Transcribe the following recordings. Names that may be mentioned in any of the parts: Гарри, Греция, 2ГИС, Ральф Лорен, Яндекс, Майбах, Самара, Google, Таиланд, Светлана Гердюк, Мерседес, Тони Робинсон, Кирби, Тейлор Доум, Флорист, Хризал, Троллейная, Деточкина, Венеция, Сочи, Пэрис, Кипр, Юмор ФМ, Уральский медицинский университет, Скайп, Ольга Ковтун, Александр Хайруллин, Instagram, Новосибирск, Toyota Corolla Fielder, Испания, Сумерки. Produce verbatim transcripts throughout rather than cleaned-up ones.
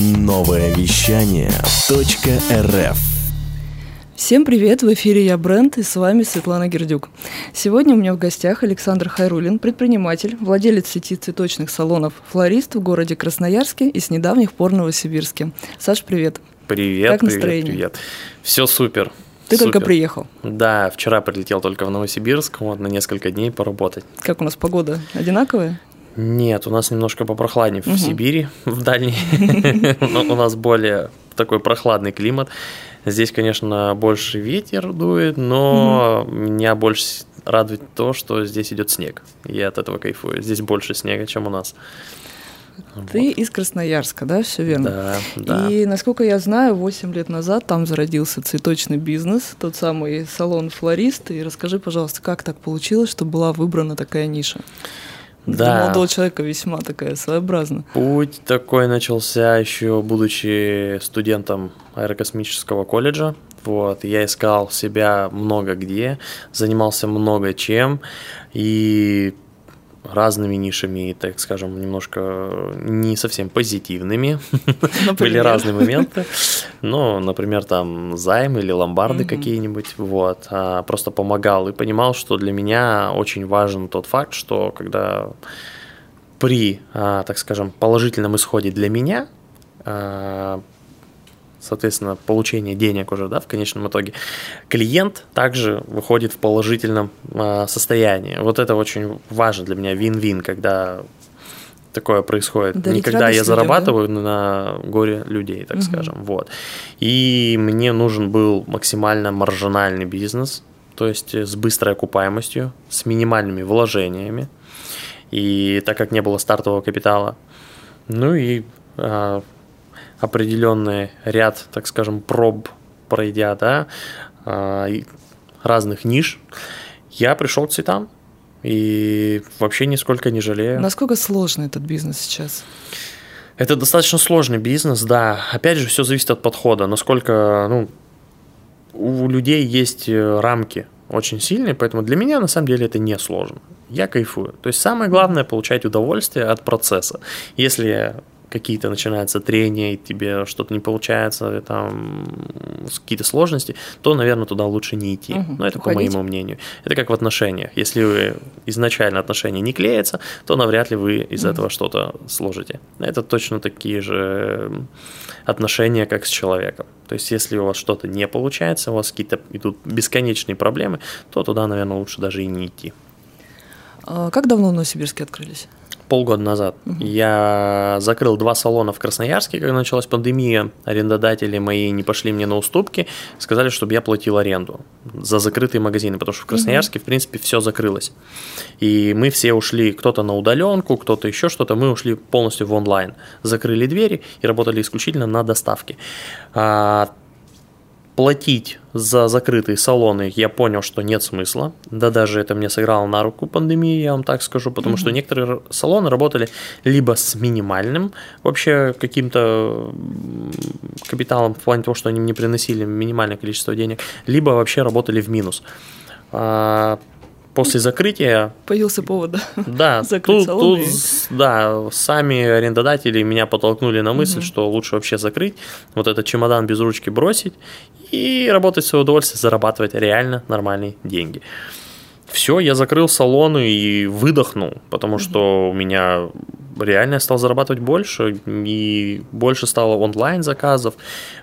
Новое вещание .рф. Всем привет, в эфире «Я Бренд» и с вами Светлана Гердюк. Сегодня у меня в гостях Александр Хайруллин, предприниматель, владелец сети цветочных салонов «Флорист» в городе Красноярске и с недавних пор Новосибирске. Саш, привет. Привет, как настроение? Привет, привет. Все супер. Ты Супер. Только приехал. Да, вчера прилетел только в Новосибирск, вот, на несколько дней поработать. Как у нас погода? Одинаковая? Нет, у нас немножко попрохладнее угу. в Сибири, в дальней. У нас более такой прохладный климат. Здесь, конечно, больше ветер дует, но меня больше радует то, что здесь идет снег. Я от этого кайфую. Здесь больше снега, чем у нас. Ты вот. Из Красноярска, да, все верно? Да, да. И, насколько я знаю, восемь лет назад там зародился цветочный бизнес, тот самый салон «Флорист». И расскажи, пожалуйста, как так получилось, что была выбрана такая ниша? Да. Для молодого человека весьма такая своеобразная. Путь такой начался еще будучи студентом аэрокосмического колледжа. Вот, я искал себя много где, занимался много чем и... разными нишами, так скажем, немножко не совсем позитивными. Были разные моменты. Ну, например, там займы или ломбарды какие-нибудь. Вот. Просто помогал и понимал, что для меня очень важен тот факт, что когда при, так скажем, положительном исходе для меня, соответственно, получение денег уже, да, в конечном итоге, клиент также выходит в положительном э, состоянии. Вот это очень важно для меня, вин-вин, когда такое происходит. Да, никогда я зарабатываю да? на горе людей, так угу. скажем. Вот. И мне нужен был максимально маржинальный бизнес, то есть с быстрой окупаемостью, с минимальными вложениями. И так как не было стартового капитала, ну и... Э, определенный ряд, так скажем, проб пройдя, да, разных ниш, я пришел к цветам и вообще нисколько не жалею. Насколько сложный этот бизнес сейчас? Это достаточно сложный бизнес, да. Опять же, все зависит от подхода, насколько, ну, у людей есть рамки очень сильные, поэтому для меня на самом деле это не сложно. Я кайфую. То есть самое главное – получать удовольствие от процесса. Если какие-то начинаются трения, и тебе что-то не получается, там какие-то сложности, то, наверное, туда лучше не идти. Угу, но это уходить. По моему мнению. Это как в отношениях. Если вы изначально отношения не клеятся, то навряд ли вы из угу. этого что-то сложите. Это точно такие же отношения, как с человеком. То есть, если у вас что-то не получается, у вас какие-то идут бесконечные проблемы, то туда, наверное, лучше даже и не идти. А как давно в Новосибирске открылись? Полгода назад. Uh-huh. Я закрыл два салона в Красноярске, когда началась пандемия. Арендодатели мои не пошли мне на уступки, сказали, чтобы я платил аренду за закрытые магазины, потому что в Красноярске, uh-huh. в принципе, все закрылось. И мы все ушли, кто-то на удаленку, кто-то еще что-то, мы ушли полностью в онлайн. Закрыли двери и работали исключительно на доставке. Платить за закрытые салоны я понял, что нет смысла. Да даже это мне сыграло на руку пандемии, я вам так скажу, потому mm-hmm. что некоторые салоны работали либо с минимальным вообще каким-то капиталом, в плане того, что они мне приносили минимальное количество денег, либо вообще работали в минус. После закрытия... Появился повод, да? Да, закрыть тут, тут, да, сами арендодатели меня подтолкнули на мысль, угу. что лучше вообще закрыть, вот этот чемодан без ручки бросить и работать в свое удовольствие, зарабатывать реально нормальные деньги. Все, я закрыл салоны и выдохнул, потому угу. что у меня реально я стал зарабатывать больше, и больше стало онлайн-заказов.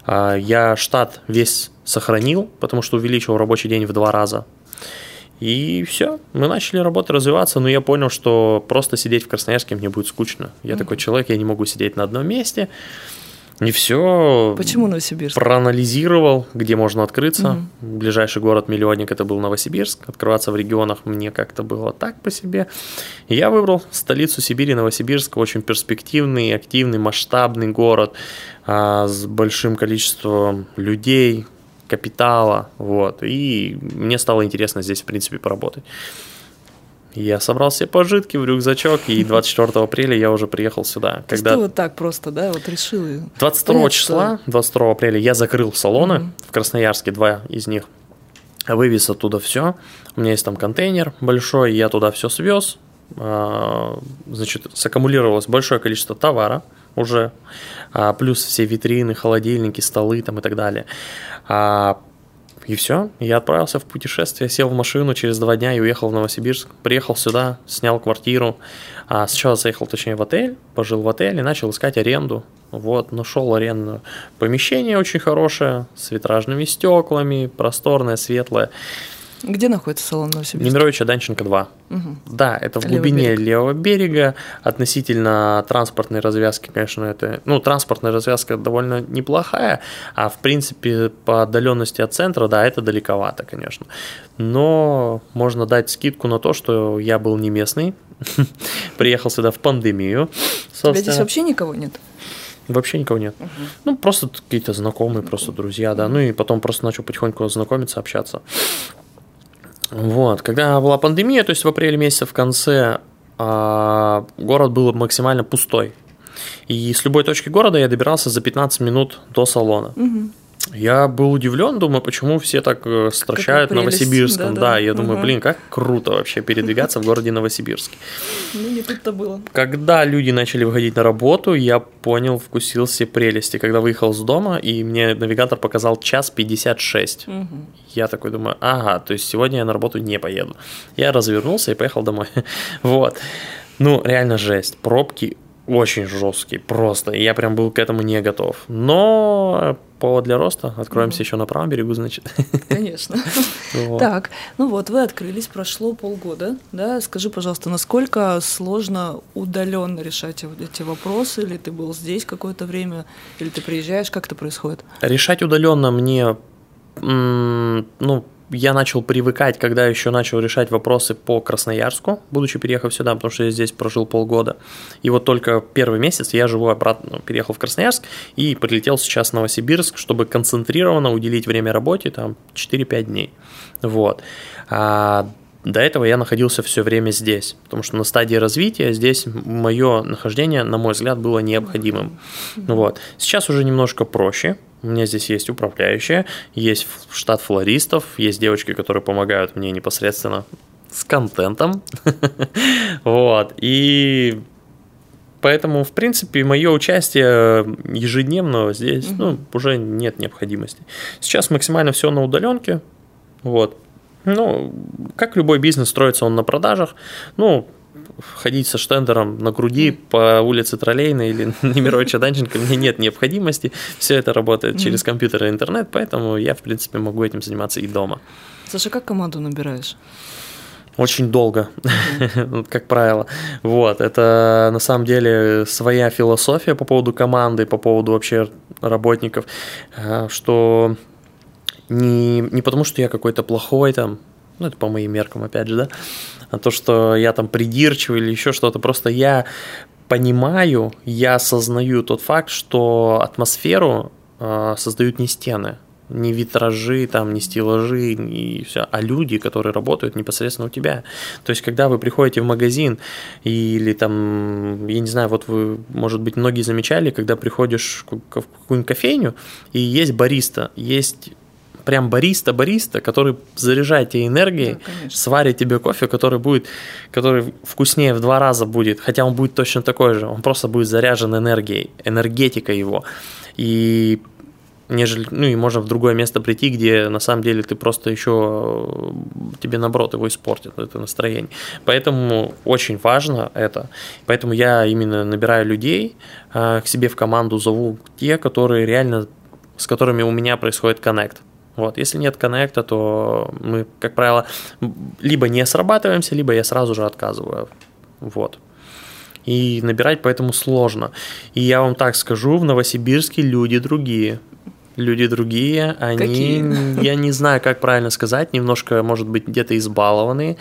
Я штат весь сохранил, потому что увеличил рабочий день в два раза. И все, мы начали работать, развиваться, но я понял, что просто сидеть в Красноярске мне будет скучно. Я mm-hmm. такой человек, я не могу сидеть на одном месте. И все. Почему Новосибирск? Проанализировал, где можно открыться. Mm-hmm. Ближайший город-миллионник это был Новосибирск. Открываться в регионах мне как-то было так по себе. И я выбрал столицу Сибири, Новосибирск. Очень перспективный, активный, масштабный город с большим количеством людей, капитала, вот, и мне стало интересно здесь, в принципе, поработать. Я собрал все пожитки в рюкзачок, и двадцать четвёртого апреля я уже приехал сюда. То когда... ты вот так просто, да, вот решил? двадцать второго числа, двадцать второго апреля я закрыл салоны mm-hmm. в Красноярске, два из них, вывез оттуда все, у меня есть там контейнер большой, я туда все свез, значит, саккумулировалось большое количество товара, уже, а, плюс все витрины, холодильники, столы там и так далее. А, и все, я отправился в путешествие, сел в машину через два дня и уехал в Новосибирск, приехал сюда, снял квартиру, а, сначала заехал, точнее, в отель, пожил в отеле, начал искать аренду, вот, нашел арендную. Помещение очень хорошее, с витражными стеклами, просторное, светлое. Где находится салон Новосибирска? Немировича Данченко два. Угу. Да, это в левый глубине берег. левого берега. Относительно транспортной развязки, конечно, это... Ну, транспортная развязка довольно неплохая, а в принципе по отдаленности от центра, да, это далековато, конечно. Но можно дать скидку на то, что я был не местный, приехал сюда в пандемию. У тебя здесь вообще никого нет? Вообще никого нет. Угу. Ну, просто какие-то знакомые, просто друзья, да. Ну, и потом просто начал потихоньку знакомиться, общаться. Вот, когда была пандемия, то есть в апреле месяце в конце, а, город был максимально пустой. И с любой точки города я добирался за пятнадцать минут до салона. Угу. Я был удивлен, думаю, почему все так стращают Новосибирском. Да, да. да я угу. думаю, блин, как круто вообще передвигаться в городе Новосибирске. Ну, не тут-то было. Когда люди начали выходить на работу, я понял, вкусил все прелести. Когда выехал с дома, и мне навигатор показал час пятьдесят шесть. Угу. Я такой думаю, ага, то есть сегодня я на работу не поеду. Я развернулся и поехал домой. Вот. Ну, реально жесть. Пробки очень жесткий, просто. Я прям был к этому не готов. Но повод для роста. Откроемся mm-hmm. еще на правом берегу, значит. Конечно. Вот. Так, ну вот, вы открылись, прошло полгода. Да? Скажи, пожалуйста, насколько сложно удаленно решать эти вопросы? Или ты был здесь какое-то время? Или ты приезжаешь? Как это происходит? Решать удаленно мне... М- ну, я начал привыкать, когда еще начал решать вопросы по Красноярску, будучи переехав сюда, потому что я здесь прожил полгода. И вот только первый месяц я живу обратно, переехал в Красноярск и прилетел сейчас в Новосибирск, чтобы концентрированно уделить время работе, там, четыре-пять дней. Вот. А до этого я находился все время здесь, потому что на стадии развития здесь мое нахождение, на мой взгляд, было необходимым. Вот. Сейчас уже немножко проще. У меня здесь есть управляющая, есть штат флористов, есть девочки, которые помогают мне непосредственно с контентом. Вот. И поэтому, в принципе, мое участие ежедневного здесь уже нет необходимости. Сейчас максимально все на удаленке. Вот. Ну, как любой бизнес, строится он на продажах. Ну, ходить со штендером на груди по улице Троллейной или Немировича Данченко мне нет необходимости. Все это работает через компьютер и интернет, поэтому я, в принципе, могу этим заниматься и дома. Саша, как команду набираешь? Очень долго, mm-hmm. как правило. Вот, это на самом деле своя философия по поводу команды, по поводу вообще работников, что не, не потому, что я какой-то плохой там, ну, это по моим меркам, опять же, да, а то, что я там придирчивый или еще что-то, просто я понимаю, я осознаю тот факт, что атмосферу э, создают не стены, не витражи, там, не стеллажи, не все, а люди, которые работают непосредственно у тебя. То есть, когда вы приходите в магазин или там, я не знаю, вот вы, может быть, многие замечали, когда приходишь в какую-нибудь кофейню, и есть бариста, есть... Прям бариста-бариста, который заряжает тебе энергией, да, сварит тебе кофе, который будет, который вкуснее в два раза будет, хотя он будет точно такой же, он просто будет заряжен энергией, энергетика его. И нежели, ну и можно в другое место прийти, где на самом деле ты просто еще, тебе наоборот его испортит, это настроение. Поэтому очень важно это. Поэтому я именно набираю людей к себе в команду, зову те, которые реально, с которыми у меня происходит коннект. Вот. Если нет коннекта, то мы, как правило, либо не срабатываемся, либо я сразу же отказываю. Вот. И набирать поэтому сложно. И я вам так скажу, в Новосибирске люди другие. Люди другие, они, какие? Я не знаю, как правильно сказать, немножко, может быть, где-то избалованные,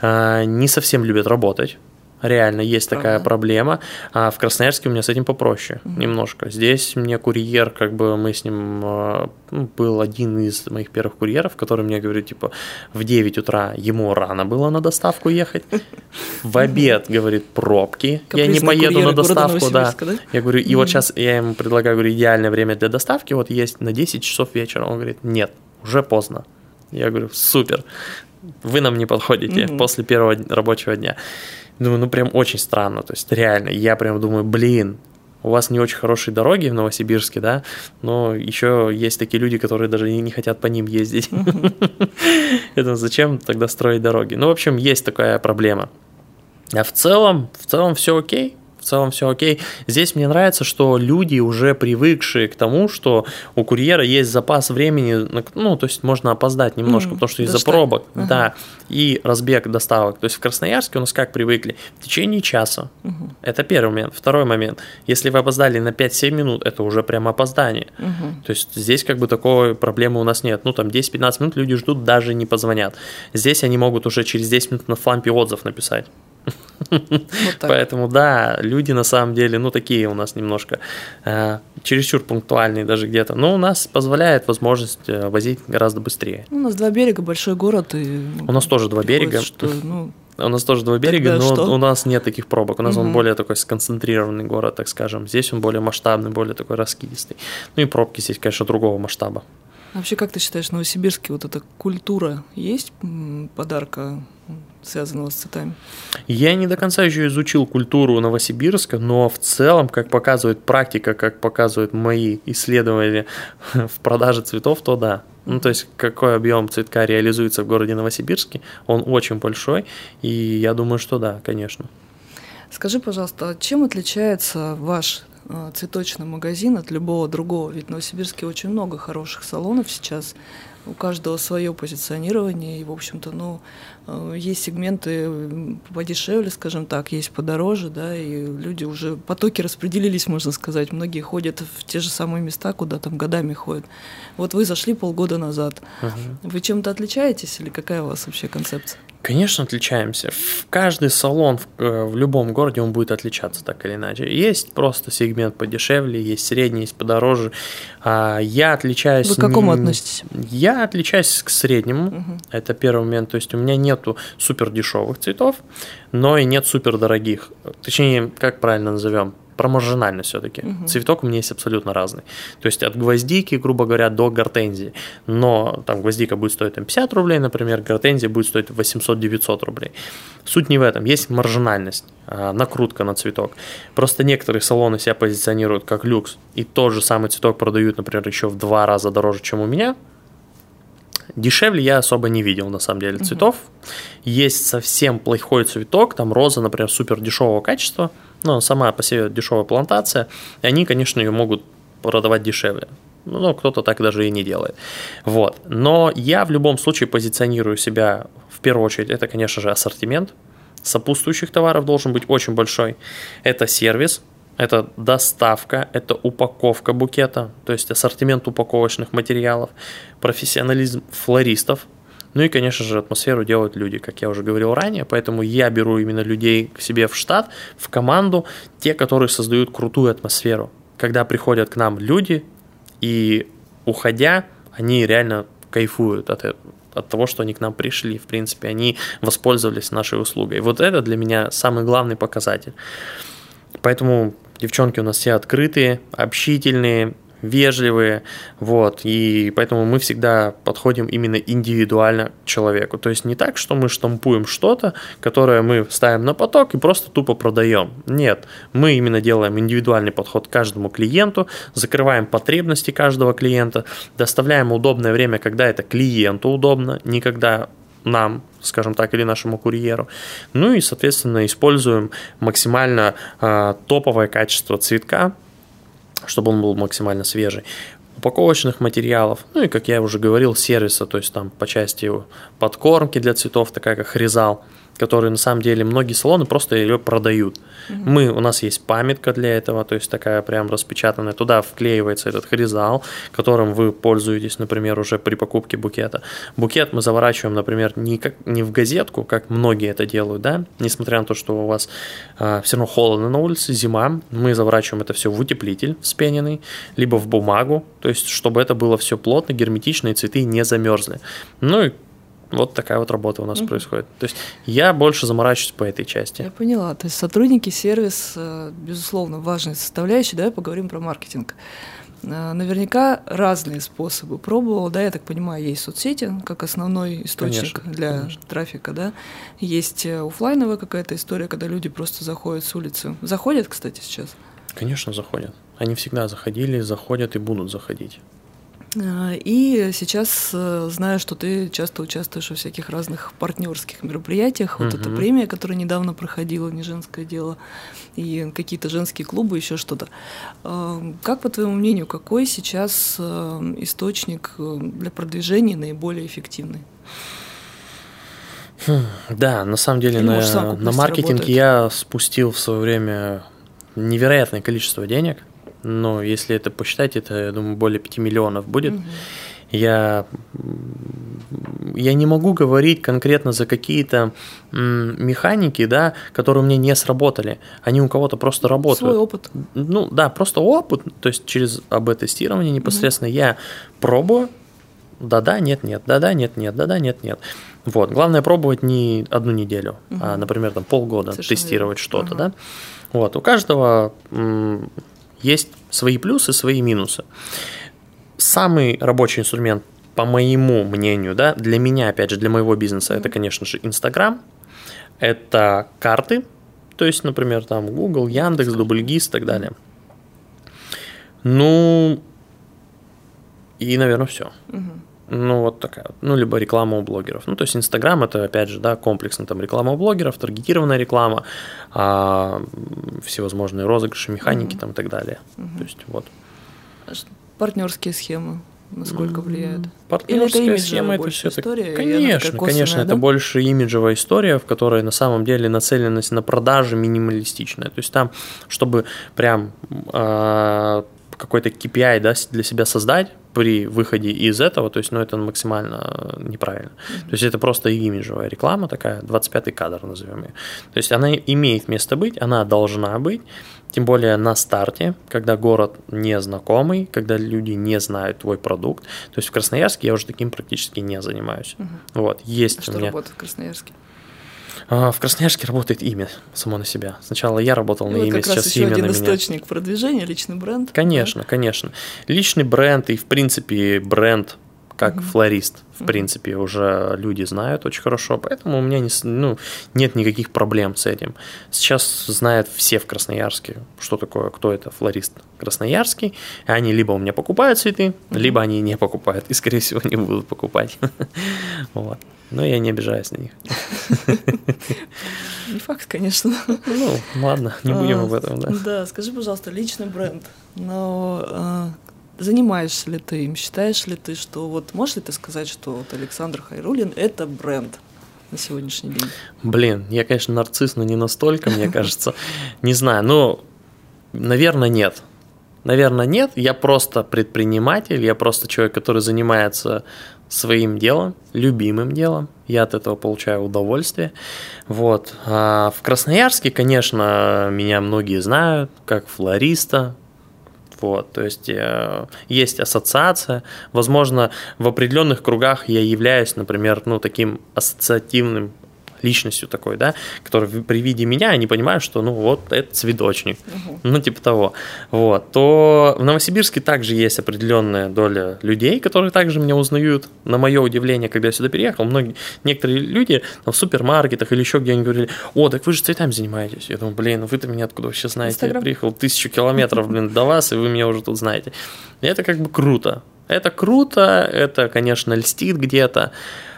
mm. не совсем любят работать. Реально, есть Правда. такая проблема. А в Красноярске у меня с этим попроще mm-hmm. немножко. Здесь мне курьер, как бы мы с ним... Ну, был один из моих первых курьеров, который мне говорит, типа, в девять утра ему рано было на доставку ехать. В обед, говорит, пробки. Я не поеду на доставку, да. Я говорю, и вот сейчас я ему предлагаю, говорю, идеальное время для доставки, вот есть на десять часов вечера. Он говорит, нет, уже поздно. Я говорю, супер, вы нам не подходите после первого рабочего дня. Думаю, ну прям очень странно, то есть реально, я прям думаю, блин, у вас не очень хорошие дороги в Новосибирске, да, но еще есть такие люди, которые даже не хотят по ним ездить. Это зачем тогда строить дороги? Ну, в общем, есть такая проблема. А в целом, в целом все окей. В целом все окей. Здесь мне нравится, что люди, уже привыкшие к тому, что у курьера есть запас времени, ну, то есть можно опоздать немножко, mm-hmm. потому что из-за да пробок, ага. да, и разбег доставок. То есть в Красноярске у нас как привыкли? В течение часа. Mm-hmm. Это первый момент. Второй момент. Если вы опоздали на пять-семь минут, это уже прям опоздание. Mm-hmm. То есть здесь как бы такой проблемы у нас нет. Ну, там десять-пятнадцать минут люди ждут, даже не позвонят. Здесь они могут уже через десять минут на флампе отзыв написать. Вот поэтому, да, люди на самом деле, ну, такие у нас немножко э, чересчур пунктуальные даже где-то. Но у нас позволяет возможность возить гораздо быстрее. У нас два берега, большой город. И у нас тоже два берега. Что, ну... У нас тоже два берега, тогда но что? У нас нет таких пробок. У нас угу. он более такой сконцентрированный город, так скажем. Здесь он более масштабный, более такой раскидистый. Ну и пробки здесь, конечно, другого масштаба. А вообще, как ты считаешь, в Новосибирске вот эта культура есть подарка, связанного с цветами? Я не до конца еще изучил культуру Новосибирска, но в целом, как показывает практика, как показывают мои исследования в продаже цветов, то да. Ну, то есть, какой объем цветка реализуется в городе Новосибирске, он очень большой, и я думаю, что да, конечно. Скажи, пожалуйста, чем отличается ваш цветочный магазин от любого другого? Ведь в Новосибирске очень много хороших салонов сейчас, у каждого свое позиционирование, и, в общем-то, ну, есть сегменты подешевле, скажем так, есть подороже, да, и люди уже, потоки распределились, можно сказать, многие ходят в те же самые места, куда там годами ходят. Вот вы зашли полгода назад, uh-huh. вы чем-то отличаетесь или какая у вас вообще концепция? Конечно, отличаемся. В каждый салон в, в любом городе он будет отличаться так или иначе. Есть просто сегмент подешевле, есть средний, есть подороже. А, я отличаюсь... Вы к какому относитесь? Я отличаюсь к среднему. Угу. Это первый момент. То есть у меня нету супер дешевых цветов, но и нет супер дорогих. Точнее, как правильно назовем? Промаржинально все-таки. Угу. Цветок у меня есть абсолютно разный. То есть от гвоздики, грубо говоря, до гортензии. Но там гвоздика будет стоить там, пятьдесят рублей, например, гортензия будет стоить восемьсот-девятьсот рублей. Суть не в этом. Есть маржинальность, накрутка на цветок. Просто некоторые салоны себя позиционируют как люкс, и тот же самый цветок продают, например, еще в два раза дороже, чем у меня. Дешевле я особо не видел, на самом деле, цветов. Угу. Есть совсем плохой цветок, там роза, например, супер дешевого качества, но сама по себе дешевая плантация, и они, конечно, ее могут продавать дешевле. Ну, кто-то так даже и не делает. Вот. Но я в любом случае позиционирую себя, в первую очередь, это, конечно же, ассортимент. Сопутствующих товаров должен быть очень большой. Это сервис. Это доставка, это упаковка букета, то есть ассортимент упаковочных материалов, профессионализм флористов, ну и, конечно же, атмосферу делают люди, как я уже говорил ранее, поэтому я беру именно людей к себе в штат, в команду, те, которые создают крутую атмосферу. Когда приходят к нам люди и, уходя, они реально кайфуют от этого. От того, что они к нам пришли, в принципе, они воспользовались нашей услугой. Вот это для меня самый главный показатель. Поэтому девчонки у нас все открытые, общительные, вежливые, вот, и поэтому мы всегда подходим именно индивидуально к человеку. То есть не так, что мы штампуем что-то, которое мы ставим на поток и просто тупо продаем. Нет, мы именно делаем индивидуальный подход к каждому клиенту, закрываем потребности каждого клиента, доставляем удобное время, когда это клиенту удобно, не когда нам, скажем так, или нашему курьеру. Ну и, соответственно, используем максимально э, топовое качество цветка, чтобы он был максимально свежий, упаковочных материалов, ну и, как я уже говорил, сервиса, то есть там по части подкормки для цветов, такая как Хризал, которые на самом деле многие салоны просто ее продают. Mm-hmm. Мы, у нас есть памятка для этого, то есть такая прям распечатанная, туда вклеивается этот Хризал, которым вы пользуетесь, например, уже при покупке букета. Букет мы заворачиваем, например, не, как, не в газетку, как многие это делают, да, несмотря на то, что у вас а, все равно холодно на улице, зима, мы заворачиваем это все в утеплитель вспененный, либо в бумагу, то есть чтобы это было все плотно, герметично и цветы не замерзли. Ну и вот такая вот работа у нас mm-hmm. происходит. То есть я больше заморачиваюсь по этой части. Я поняла. То есть сотрудники, сервис, безусловно, важная составляющая. Давай поговорим про маркетинг. Наверняка разные способы пробовал, да, я так понимаю, есть соцсети как основной источник, конечно, для конечно. трафика, да, есть офлайновая какая-то история, когда люди просто заходят с улицы. Заходят, кстати, сейчас? Конечно, заходят. Они всегда заходили, заходят и будут заходить. И сейчас, знаю, что ты часто участвуешь во всяких разных партнерских мероприятиях. Вот mm-hmm. эта премия, которая недавно проходила, не женское дело, и какие-то женские клубы, еще что-то. Как, по твоему мнению, какой сейчас источник для продвижения наиболее эффективный? Хм, да, на самом деле, Или, на, может, на маркетинг работает? Я спустил в свое время невероятное количество денег. Но если это посчитать, это, я думаю, более пяти миллионов будет. Угу. Я, я не могу говорить конкретно за какие-то механики, да, которые у меня не сработали. Они у кого-то просто работают. Свой опыт. Ну да, просто опыт. То есть через эй би тестирование непосредственно угу. я пробую. Да-да, нет-нет, да-да, нет-нет, да-да, нет-нет. Вот. Главное пробовать не одну неделю, угу. а, например, там, полгода Совершенно тестировать верно. Что-то. Угу. Да? Вот. У каждого... М- Есть свои плюсы, свои минусы. Самый рабочий инструмент, по моему мнению, да, для меня, опять же, для моего бизнеса, mm-hmm. это, конечно же, Instagram, это карты, то есть, например, там Google, Яндекс, два ГИС и так далее. Ну, и, наверное, все. Mm-hmm. Ну, вот такая, ну, либо реклама у блогеров. Ну, то есть, Инстаграм – это, опять же, да, комплексная там реклама у блогеров, таргетированная реклама, а, всевозможные розыгрыши, механики mm-hmm. там и так далее. Mm-hmm. То есть, вот. Партнерские схемы насколько mm-hmm. влияют? Партнерская схема – это все история? Конечно, конечно, да? Это больше имиджевая история, в которой, на самом деле, нацеленность на продажи минималистичная. То есть, там, чтобы прям… А- какой-то кей пи ай, да, для себя создать при выходе из этого, то есть, ну, это максимально неправильно. Mm-hmm. То есть, это просто имиджевая реклама такая, двадцать пятый кадр назовем ее. То есть, она имеет место быть, она должна быть, тем более на старте, когда город незнакомый, когда люди не знают твой продукт. То есть, в Красноярске я уже таким практически не занимаюсь. Mm-hmm. Вот, есть а что у меня... работает в Красноярске? В Красноярске работает имя само на себя. Сначала я работал на имя, сейчас имя на меня. Это как раз еще один источник продвижения, личный бренд. Конечно, да? Конечно. Личный бренд и, в принципе, бренд как mm-hmm. флорист, в mm-hmm. принципе, уже люди знают очень хорошо, поэтому у меня не, ну, нет никаких проблем с этим. Сейчас знают все в Красноярске, что такое, кто это флорист красноярский. Они либо у меня покупают цветы, mm-hmm. либо они не покупают, и, скорее всего, не будут покупать. Вот. Но я не обижаюсь на них. Не факт, конечно. Ну, ладно, не будем об этом, да. Да, скажи, пожалуйста, личный бренд, но занимаешься ли ты им, считаешь ли ты, что вот можешь ли ты сказать, что вот Александр Хайруллин – это бренд на сегодняшний день? Блин, я, конечно, нарцисс, но не настолько, мне кажется. Не знаю, ну, наверное, нет. Наверное, нет. Я просто предприниматель, я просто человек, который занимается своим делом, любимым делом. Я от этого получаю удовольствие. Вот. А в Красноярске, конечно, меня многие знают как флориста. Вот. То есть э, есть ассоциация. Возможно, в определенных кругах я являюсь, например, ну, таким ассоциативным личностью такой, да, который при виде меня, они понимают, что, ну, вот, это цветочник, угу. ну, типа того, вот, то в Новосибирске также есть определенная доля людей, которые также меня узнают, на мое удивление, когда я сюда переехал, многие, некоторые люди там, в супермаркетах или еще где-нибудь говорили, о, так вы же цветами занимаетесь, я думаю, блин, ну, вы-то меня откуда вообще знаете, Instagram. Я приехал тысячу километров, блин, до вас, и вы меня уже тут знаете, и это как бы круто, это круто, это, конечно, льстит где-то.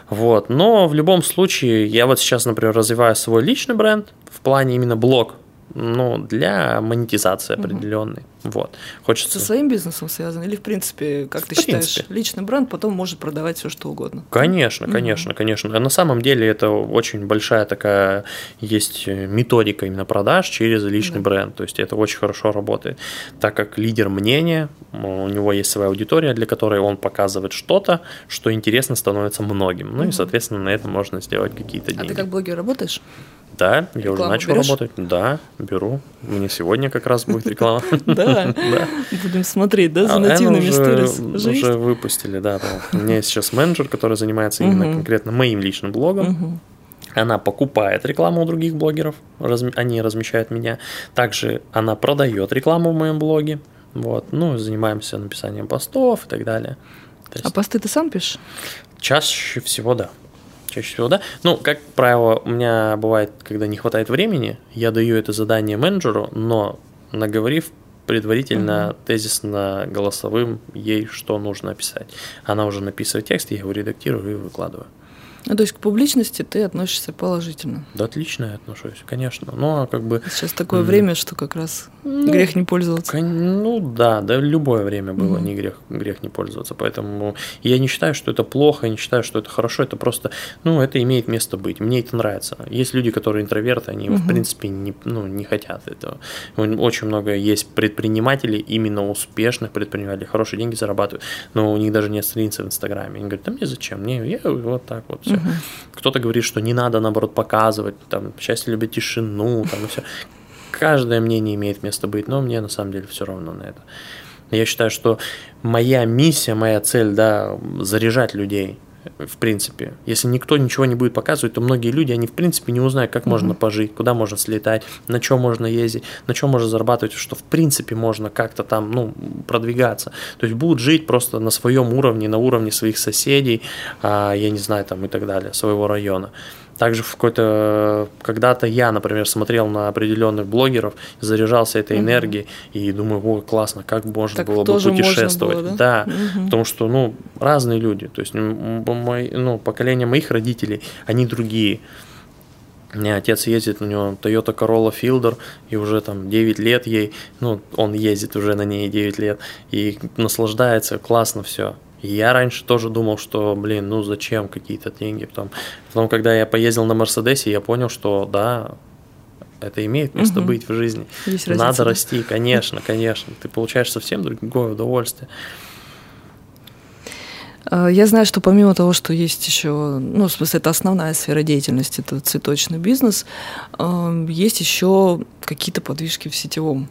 Вот. Но в любом случае, я вот сейчас, например, развиваю свой личный бренд в плане именно блог, ну, для монетизации определенной. Угу. Вот. Хочется... Со своим бизнесом связано? Или, в принципе, как в ты принципе. Считаешь, личный бренд потом может продавать все, что угодно? Конечно, конечно, угу. конечно. А на самом деле это очень большая такая есть методика именно продаж через личный да. бренд. То есть это очень хорошо работает. Так как лидер мнения, у него есть своя аудитория, для которой он показывает что-то, что интересно становится многим. Ну угу. и, соответственно, на этом можно сделать какие-то деньги. А ты как блогер работаешь? Да, я рекламу уже начал берешь? Работать. Да, беру. Мне сегодня как раз будет реклама. Да, будем смотреть, да, за нативными сторис. Уже выпустили, да. У меня есть сейчас менеджер, который занимается именно конкретно моим личным блогом. Она покупает рекламу у других блогеров, они размещают меня. Также она продает рекламу в моем блоге. Вот, ну, занимаемся написанием постов и так далее. А посты ты сам пишешь? Чаще всего, да. Чаще всего, да. Ну, как правило, у меня бывает, когда не хватает времени, я даю это задание менеджеру, но наговорив предварительно, mm-hmm. тезисно, голосовым ей что нужно описать. Она уже написывает текст, я его редактирую и выкладываю. Ну, то есть к публичности ты относишься положительно? Да, отлично я отношусь, конечно. Но, как бы, сейчас такое м- время, что как раз ну, грех не пользоваться. Кон- ну да, да, любое время было mm-hmm. не грех, грех не пользоваться. Поэтому я не считаю, что это плохо, я не считаю, что это хорошо. Это просто, ну, это имеет место быть. Мне это нравится. Есть люди, которые интроверты, они, mm-hmm. в принципе, не, ну, не хотят этого. Очень много есть предпринимателей, именно успешных предпринимателей, хорошие деньги зарабатывают, но у них даже нет страницы в Инстаграме. Они говорят, да мне зачем? Мне, я вот так вот. Mm-hmm. Кто-то говорит, что не надо, наоборот, показывать, там, счастье любит тишину, там, и все. Каждое мнение имеет место быть, но мне на самом деле все равно на это. Я считаю, что моя миссия, моя цель, да, заряжать людей, в принципе. Если никто ничего не будет показывать, то многие люди, они, в принципе, не узнают, как mm-hmm. можно пожить, куда можно слетать, на чем можно ездить, на чем можно зарабатывать, что, в принципе, можно как-то там, ну, продвигаться. То есть будут жить просто на своем уровне, на уровне своих соседей, я не знаю, там, и так далее, своего района. Также в какой-то... Когда-то я, например, смотрел на определенных блогеров, заряжался этой mm-hmm. энергией и думаю, о, классно, как можно так было бы путешествовать. Было, да, да mm-hmm. потому что, ну, разные люди. То есть мой, ну, поколение моих родителей, они другие. У меня отец ездит, у него Toyota Corolla Fielder, и уже там девять лет ей, ну, он ездит уже на ней девять лет, и наслаждается, классно все. Я раньше тоже думал, что, блин, ну зачем какие-то деньги. Потом, потом когда я поездил на Мерседесе, я понял, что да, это имеет место угу. быть в жизни. Есть надо родители. Расти, конечно, конечно. Ты получаешь совсем другое удовольствие. Я знаю, что помимо того, что есть еще, ну, в смысле, это основная сфера деятельности, это цветочный бизнес, есть еще какие-то подвижки в сетевом.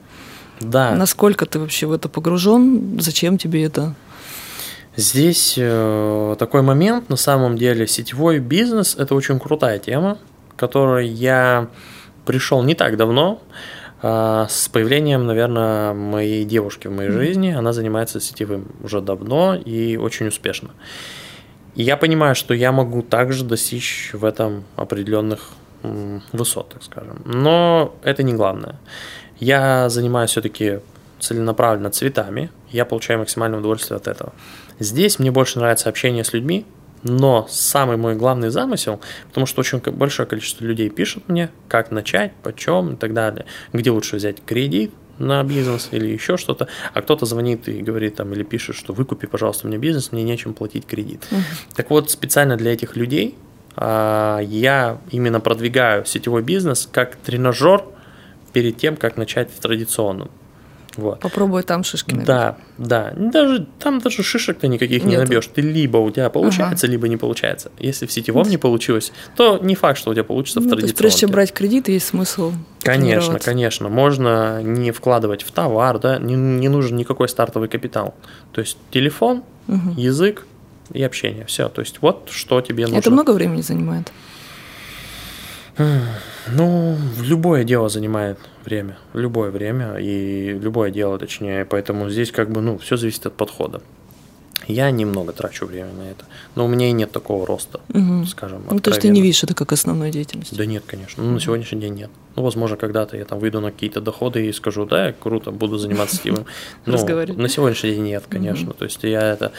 Да. Насколько ты вообще в это погружен? Зачем тебе это? Здесь э, такой момент, на самом деле, сетевой бизнес – это очень крутая тема, к которой я пришел не так давно, э, с появлением, наверное, моей девушки в моей жизни. Она занимается сетевым уже давно и очень успешно. И я понимаю, что я могу также достичь в этом определенных м, высот, так скажем. Но это не главное. Я занимаюсь все-таки целенаправленно цветами, я получаю максимальное удовольствие от этого. Здесь мне больше нравится общение с людьми, но самый мой главный замысел, потому что очень большое количество людей пишет мне, как начать, почем и так далее, где лучше взять кредит на бизнес или еще что-то, а кто-то звонит и говорит там или пишет, что выкупи, пожалуйста, мне бизнес, мне нечем платить кредит. Uh-huh. Так вот, специально для этих людей а, я именно продвигаю сетевой бизнес как тренажер перед тем, как начать в традиционном. Вот. Попробуй там шишки набить. Да, да. Даже, там даже шишек-то никаких Нет. не набьешь. Ты либо у тебя получается, ага. либо не получается. Если в сетевом не получилось, то не факт, что у тебя получится ну, в традиционке. То есть прежде чем брать кредит, есть смысл Конечно, конечно. Можно не вкладывать в товар, да, не, не нужен никакой стартовый капитал. То есть телефон, угу. язык и общение. Все. То есть вот что тебе нужно. Это много времени занимает? Ну, любое дело занимает время, любое время и любое дело, точнее, поэтому здесь как бы, ну, все зависит от подхода. Я немного трачу время на это, но у меня и нет такого роста, угу. скажем, откровенно. Ну, то есть ты не видишь это как основную деятельность? Да нет, конечно, ну, на сегодняшний день нет. Ну, возможно, когда-то я там выйду на какие-то доходы и скажу, да, круто, буду заниматься сетевым. Ну, на сегодняшний день нет, конечно. Mm-hmm. То есть я это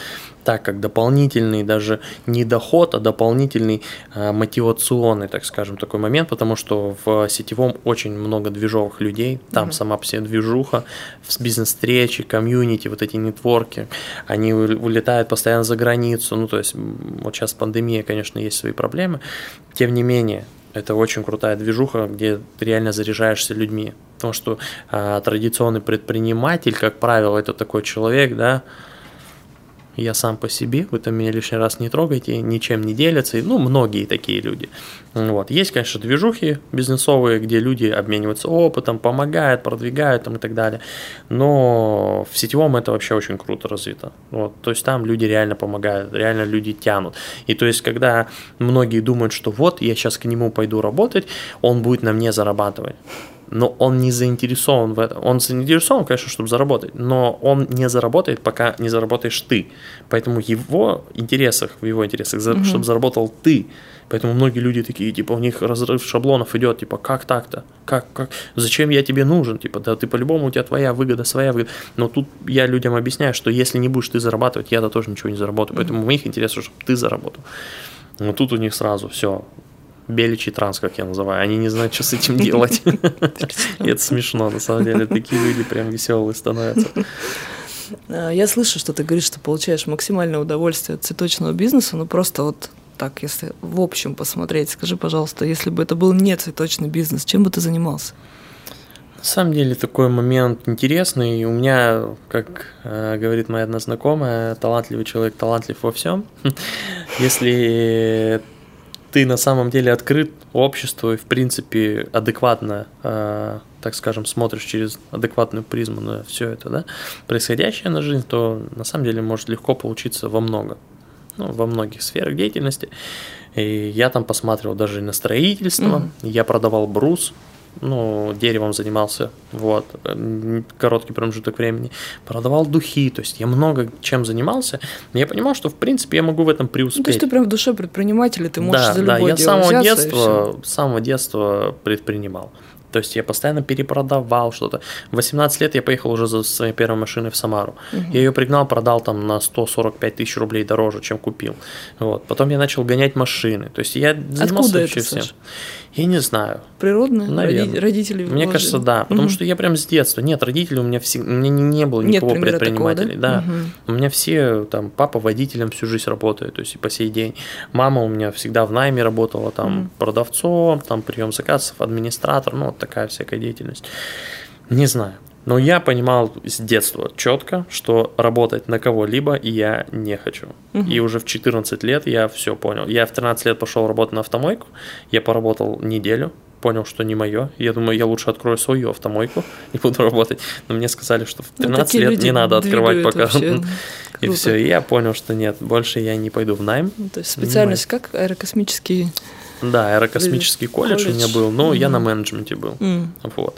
так, как дополнительный даже не доход, а дополнительный э, мотивационный, так скажем, такой момент, потому что в сетевом очень много движовых людей, там mm-hmm. сама вся движуха, бизнес-встречи, комьюнити, вот эти нетворки, они улетают постоянно за границу, ну, то есть вот сейчас пандемия, конечно, есть свои проблемы, тем не менее, это очень крутая движуха, где ты реально заряжаешься людьми. Потому что а, традиционный предприниматель, как правило, это такой человек, да, я сам по себе, вы там меня лишний раз не трогайте, ничем не делятся, ну, многие такие люди. Вот. Есть, конечно, движухи бизнесовые, где люди обмениваются опытом, помогают, продвигают там, и так далее, но в сетевом это вообще очень круто развито. Вот. То есть там люди реально помогают, реально люди тянут. И то есть когда многие думают, что вот, я сейчас к нему пойду работать, он будет на мне зарабатывать. но он не заинтересован в этом. Он заинтересован, конечно, чтобы заработать, но он не заработает, пока не заработаешь ты. Поэтому его интересах, в его интересах, угу. чтобы заработал ты. Поэтому многие люди такие, типа, у них разрыв шаблонов идет, типа, как так-то? Как, как? Зачем я тебе нужен? Типа, да ты по-любому, у тебя твоя выгода, своя выгода. Но тут я людям объясняю, что если не будешь ты зарабатывать, я-то тоже ничего не заработаю. Поэтому mm-hmm. в их интересах, чтобы ты заработал. Но тут у них сразу все. Беличий транс, как я называю. Они не знают, что с этим делать. Это смешно, на самом деле. Такие люди прям веселые становятся. Я слышу, что ты говоришь, что получаешь максимальное удовольствие от цветочного бизнеса, но просто вот так, если в общем посмотреть, скажи, пожалуйста, если бы это был не цветочный бизнес, чем бы ты занимался? На самом деле такой момент интересный. У меня, как э, говорит моя одна знакомая, талантливый человек талантлив во всем. Если ты на самом деле открыт обществу и, в принципе, адекватно, э, так скажем, смотришь через адекватную призму на все это, да, происходящее на жизнь, то на самом деле может легко получиться во много. Ну, во многих сферах деятельности. И я там посмотрел даже на строительство, mm-hmm. я продавал брус, ну, деревом занимался, вот, короткий промежуток времени, продавал духи, то есть я много чем занимался, но я понимал, что, в принципе, я могу в этом преуспеть. Ну, то есть ты прям в душе предприниматель, и ты можешь да, за любое да, дело взяться. Да, я с самого детства, с самого детства предпринимал. То есть я постоянно перепродавал что-то. В восемнадцать лет я поехал уже за своей первой машиной в Самару. Угу. Я ее пригнал, продал там на сто сорок пять тысяч рублей дороже, чем купил. Вот. Потом я начал гонять машины. То есть я занимался вообще всем. Саша? Я не знаю. Природные? Наверное. Родители? Мне вложили. Кажется, да. Потому угу. что я прям с детства. Нет, родителей у меня всегда... У меня не было никого предпринимателей. Такого, да? Да. Угу. У меня все, там, папа водителем всю жизнь работает, то есть и по сей день. Мама у меня всегда в найме работала, там, угу. продавцом, там, прием заказов, администратор, ну, такая всякая деятельность. Не знаю. Но я понимал с детства четко, что работать на кого-либо я не хочу. Угу. И уже в четырнадцать лет я все понял. Я в тринадцать лет пошел работать на автомойку. Я поработал неделю, понял, что не мое. Я думаю, я лучше открою свою автомойку и буду работать. Но мне сказали, что в тринадцать ну, лет не надо открывать пока. И все. И я понял, что нет, больше я не пойду в найм. Ну, то есть специальность как аэрокосмический... Да, аэрокосмический колледж, колледж у меня был, но mm-hmm. я на менеджменте был. Mm. Вот.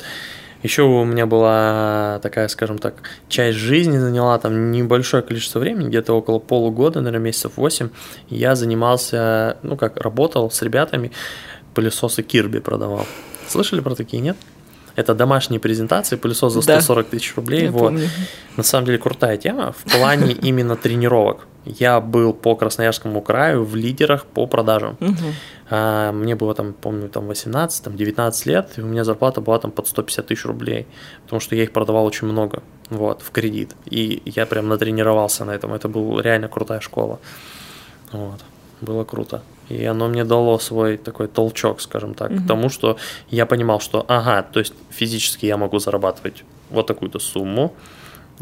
Еще у меня была такая, скажем так, часть жизни заняла там небольшое количество времени, где-то около полугода, наверное, месяцев восемь. Я занимался, ну как, работал с ребятами, пылесосы Кирби продавал. Слышали про такие, нет? Это домашние презентации, пылесос за сто сорок тысяч рублей. Вот. На самом деле крутая тема в плане именно тренировок. Я был по Красноярскому краю в лидерах по продажам. Угу. Мне было, там, помню, там восемнадцать-девятнадцать лет, и у меня зарплата была там под сто пятьдесят тысяч рублей, потому что я их продавал очень много, вот, в кредит. И я прям натренировался на этом. Это была реально крутая школа. Вот. Было круто. И оно мне дало свой такой толчок, скажем так, угу. к тому, что я понимал, что ага, то есть физически я могу зарабатывать вот такую-то сумму,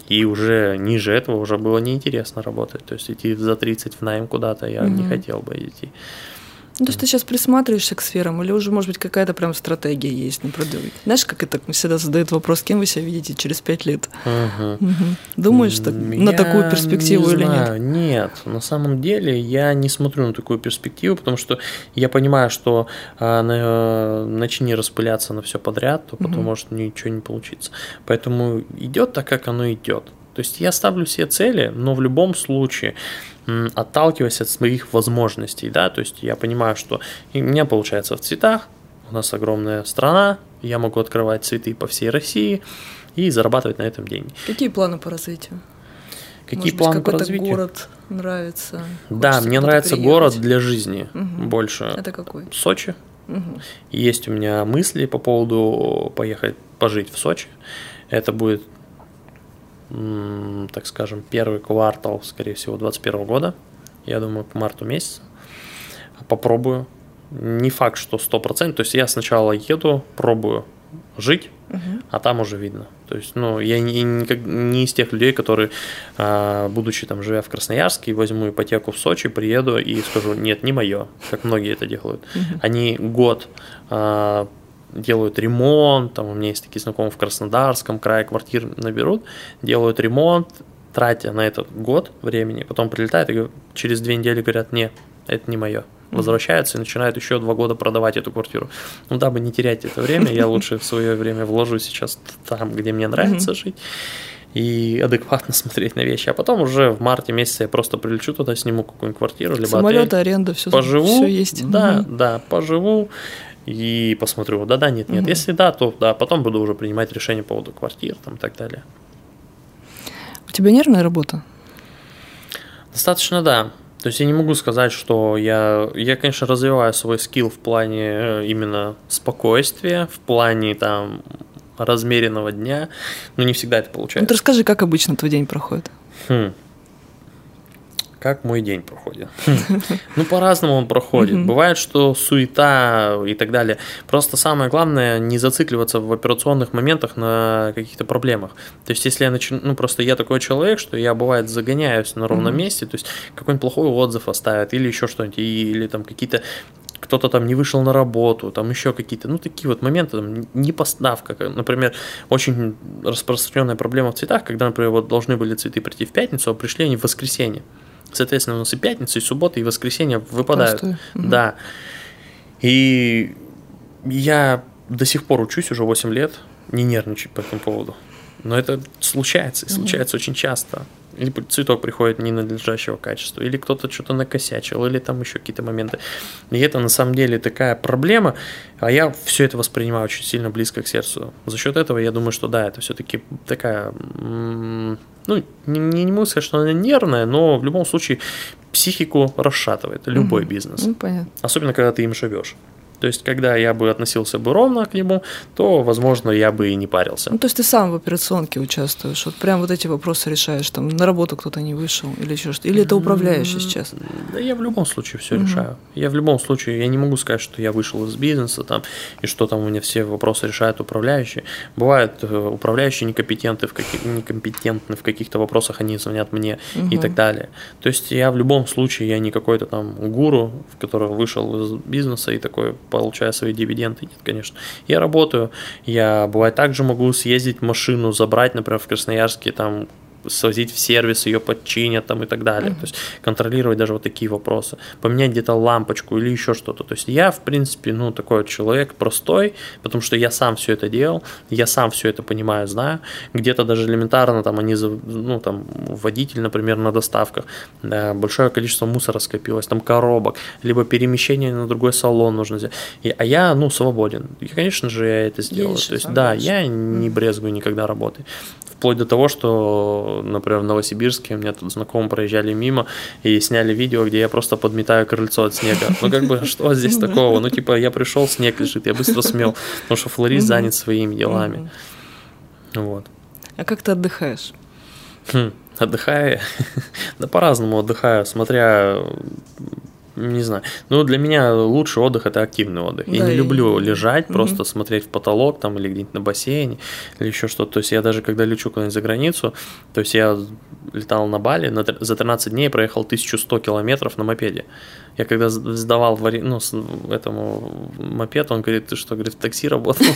и уже ниже этого уже было неинтересно работать. То есть идти за тридцать в найм куда-то я угу. не хотел бы идти. Ну, то есть ты сейчас присматриваешься к сферам, или уже, может быть, какая-то прям стратегия есть на продвижение? Знаешь, как это всегда задают вопрос, кем вы себя видите через пять лет? Угу. Угу. Думаешь так, на такую перспективу или знаю. Нет? Нет, на самом деле я не смотрю на такую перспективу, потому что я понимаю, что а, начни распыляться на все подряд, то потом угу. может ничего не получиться. Поэтому идет так, как оно идет. То есть я ставлю все цели, но в любом случае отталкиваясь от своих возможностей, да, то есть я понимаю, что у меня получается в цветах, у нас огромная страна, я могу открывать цветы по всей России и зарабатывать на этом деньги. Какие планы по развитию? Какие Может планы быть, по развитию? Город нравится. Да, мне нравится приехать. Город для жизни угу. больше. Это какой? Сочи. Угу. Есть у меня мысли по поводу поехать пожить в Сочи. Это будет, так скажем, первый квартал, скорее всего, двадцать первого года. Я думаю, к марту месяца. Попробую. Не факт, что сто процентов. То есть я сначала еду, пробую жить, uh-huh. а там уже видно. То есть, ну, я не, не из тех людей, которые, будучи там, живя в Красноярске, возьму ипотеку в Сочи, приеду и скажу, нет, не мое, как многие это делают. Uh-huh. Они год делают ремонт, там у меня есть такие знакомые в Краснодарском крае, квартир наберут, делают ремонт, тратя на этот год времени, потом прилетают и через две недели говорят, не, это не мое, возвращаются и начинают еще два года продавать эту квартиру. Ну, дабы не терять это время, я лучше в свое время вложу сейчас там, где мне нравится жить, и адекватно смотреть на вещи. А потом уже в марте месяце я просто прилечу туда, сниму какую-нибудь квартиру, либо самолет, отель. Аренда, все, поживу, все есть. Да, угу. да, поживу и посмотрю, да-да, нет-нет. Угу. Если да, то да, потом буду уже принимать решение по поводу квартир там, и так далее. У тебя нервная работа? Достаточно, да. То есть я не могу сказать, что я, я, конечно, развиваю свой скилл в плане именно спокойствия, в плане там... размеренного дня, но не всегда это получается. Вот расскажи, как обычно твой день проходит? Хм. Как мой день проходит? Ну, по-разному он проходит. Бывает, что суета и так далее. Просто самое главное не зацикливаться в операционных моментах на каких-то проблемах. То есть, если я начну... Ну, просто я такой человек, что я, бывает, загоняюсь на ровном месте, то есть, какой-нибудь плохой отзыв оставят или еще что-нибудь, или там какие-то... кто-то там не вышел на работу, там еще какие-то, ну, такие вот моменты, там, непоставка, например, очень распространенная проблема в цветах, когда, например, вот должны были цветы прийти в пятницу, а пришли они в воскресенье, соответственно, у нас и пятница, и суббота, и воскресенье выпадают, угу. да, и я до сих пор учусь уже восемь лет не нервничать по этому поводу, но это случается, и случается угу. очень часто. Или цветок приходит ненадлежащего качества, или кто-то что-то накосячил, или там еще какие-то моменты. И это на самом деле такая проблема, а я все это воспринимаю очень сильно близко к сердцу. За счет этого я думаю, что да, это все-таки такая, ну, не, не, не могу сказать, что она нервная, но в любом случае психику расшатывает любой угу. бизнес. Ну, понятно. Особенно, когда ты им живешь. То есть, когда я бы относился бы ровно к нему, то, возможно, я бы и не парился. Ну, то есть, ты сам в операционке участвуешь, вот прям вот эти вопросы решаешь, там, на работу кто-то не вышел или еще что-то, или это управляющий сейчас? Да я в любом случае все угу. решаю. Я в любом случае, я не могу сказать, что я вышел из бизнеса, там, и что там у меня все вопросы решают управляющие. Бывают управляющие некомпетентны в, каких, некомпетентны в каких-то вопросах, они звонят мне угу. и так далее. То есть, я в любом случае, я не какой-то там гуру, в который вышел из бизнеса и такой... получаю свои дивиденды. Нет, конечно. Я работаю, я, бывает, также могу съездить в машину, забрать, например, в Красноярске, там, свозить в сервис, ее подчинят там, и так далее. Mm-hmm. То есть контролировать даже вот такие вопросы. Поменять где-то лампочку или еще что-то. То есть я, в принципе, ну, такой человек простой, потому что я сам все это делал, я сам все это понимаю, знаю. Где-то даже элементарно там они, ну, там, водитель, например, на доставках, да, большое количество мусора скопилось, там коробок, либо перемещение на другой салон нужно сделать. И, а я, ну, свободен. И, конечно же, я это сделаю. То есть, да, конечно. Я не брезгую никогда работой. Вплоть до того, что, например, в Новосибирске у меня тут знакомые проезжали мимо и сняли видео, где я просто подметаю крыльцо от снега. Ну, как бы, что здесь такого? Ну, типа, я пришел, снег лежит, я быстро смел, потому что флорист занят своими делами. Вот. А как ты отдыхаешь? Хм, отдыхаю? Да по-разному отдыхаю, смотря... Не знаю. Ну, для меня лучший отдых – это активный отдых. Да, я не и... люблю лежать, угу. просто смотреть в потолок там, или где-нибудь на бассейне, или еще что-то. То есть, я даже когда лечу куда-нибудь за границу, то есть, я летал на Бали, на, за тринадцать дней проехал тысячу сто километров на мопеде. Я когда сдавал вари... ну, этому мопеду, он говорит, ты что, говорит, в такси работал?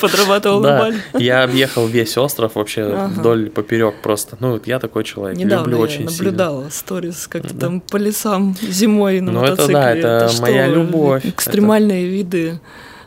Подрабатывал на Бали. Я объехал весь остров вообще вдоль поперек просто. Ну, я такой человек, люблю очень сильно. Недавно я наблюдала сторис, как ты там по лесам зимой на мотоцикле. Ну, это да, это моя любовь. Экстремальные виды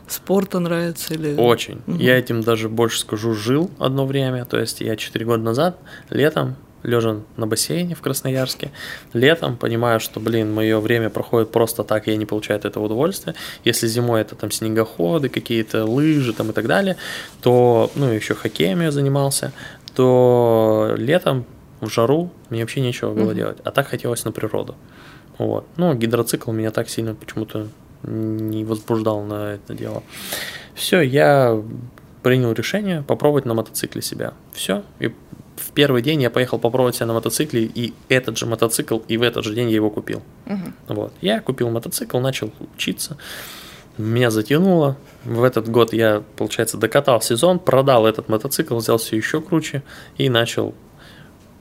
спорта нравятся? Или... Очень. Я этим даже больше скажу, жил одно время. То есть я четыре года назад, летом, лежа на бассейне в Красноярске, летом, понимаю, что, блин, мое время проходит просто так, я не получаю от этого удовольствия. Если зимой это там снегоходы, какие-то лыжи там и так далее, то, ну, еще хоккеем я занимался, то летом в жару мне вообще нечего было mm-hmm. делать, а так хотелось на природу. Вот. Ну, гидроцикл меня так сильно почему-то не возбуждал на это дело. Все, я принял решение попробовать на мотоцикле себя. Все, и в первый день я поехал попробовать себя на мотоцикле, и этот же мотоцикл, и в этот же день я его купил. Uh-huh. Вот. Я купил мотоцикл, начал учиться, меня затянуло. В этот год я, получается, докатал сезон, продал этот мотоцикл, взял все еще круче и начал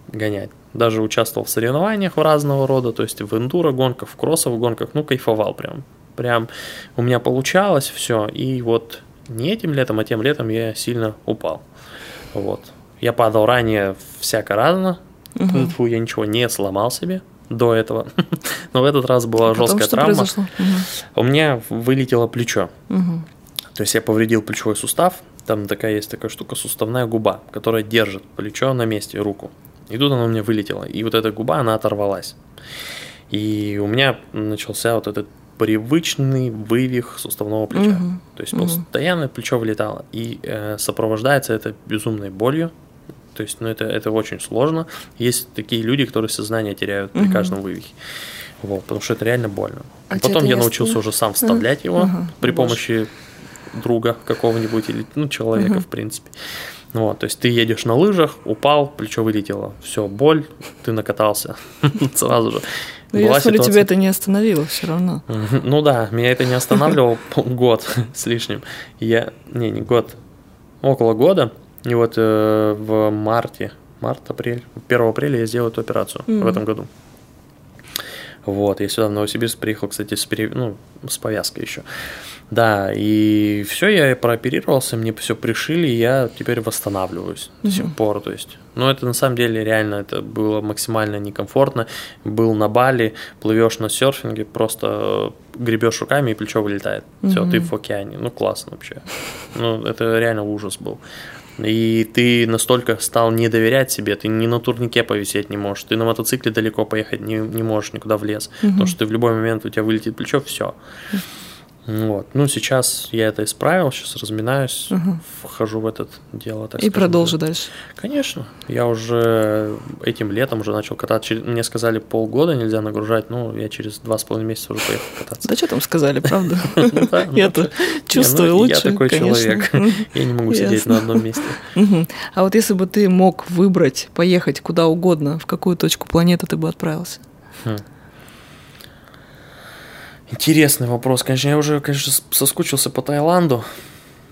гонять. Даже участвовал в соревнованиях разного рода, то есть в эндуро-гонках, в кроссов-гонках, ну, кайфовал прям. Прям у меня получалось все, и вот не этим летом, а тем летом я сильно упал. Вот. Я падал ранее всяко разно, угу. Фу, я ничего не сломал себе, до этого. Но в этот раз была Потом, жесткая травма. Произошло? У меня вылетело плечо. Угу. То есть я повредил плечевой сустав. Там такая есть такая штука, суставная губа, которая держит плечо на месте, руку. И тут она у меня вылетела. И вот эта губа, она оторвалась. И у меня начался вот этот привычный вывих суставного плеча. Угу. То есть угу. постоянно плечо вылетало. И э, сопровождается это безумной болью. То есть, ну, это, это очень сложно. Есть такие люди, которые сознание теряют при угу. каждом вывихе. Вот, потому что это реально больно. А потом я научился не... уже сам вставлять угу. его угу. при помощи Больше. друга какого-нибудь или ну, человека, угу. в принципе. Вот, то есть ты едешь на лыжах, упал, плечо вылетело. Все, боль, ты накатался сразу же. Ну, я смотрю, тебя это не остановило все равно. Ну да, меня это не останавливало год с лишним. Я, не, не год, около года. И вот э, в марте, март, апрель, первого апреля я сделал эту операцию mm-hmm. в этом году. Вот, я сюда в Новосибирск приехал, кстати, с, пере... ну, с повязкой еще. Да, и все, я прооперировался, мне все пришили, и я теперь восстанавливаюсь mm-hmm. до сих пор. То есть. Но это на самом деле реально, это было максимально некомфортно. Был на Бали, плывешь на серфинге, просто гребешь руками, и плечо вылетает. Mm-hmm. Все, ты в океане. Ну, классно вообще. Ну, это реально ужас был. И ты настолько стал не доверять себе, ты ни на турнике повисеть не можешь, ты на мотоцикле далеко поехать не, не можешь, никуда в лес, угу. потому что ты в любой момент, у тебя вылетит плечо, все. Вот. Ну, сейчас я это исправил, сейчас разминаюсь, угу. вхожу в это дело. Так и скажем, продолжу да. дальше. Конечно. Я уже этим летом уже начал кататься. Мне сказали, полгода нельзя нагружать, ну, я через два с половиной месяца уже поехал кататься. Да что там сказали, правда? Я-то чувствую лучше, конечно. Я такой человек. Я не могу сидеть на одном месте. А вот если бы ты мог выбрать, поехать куда угодно, в какую точку планеты ты бы отправился? Интересный вопрос, конечно, я уже, конечно, соскучился по Таиланду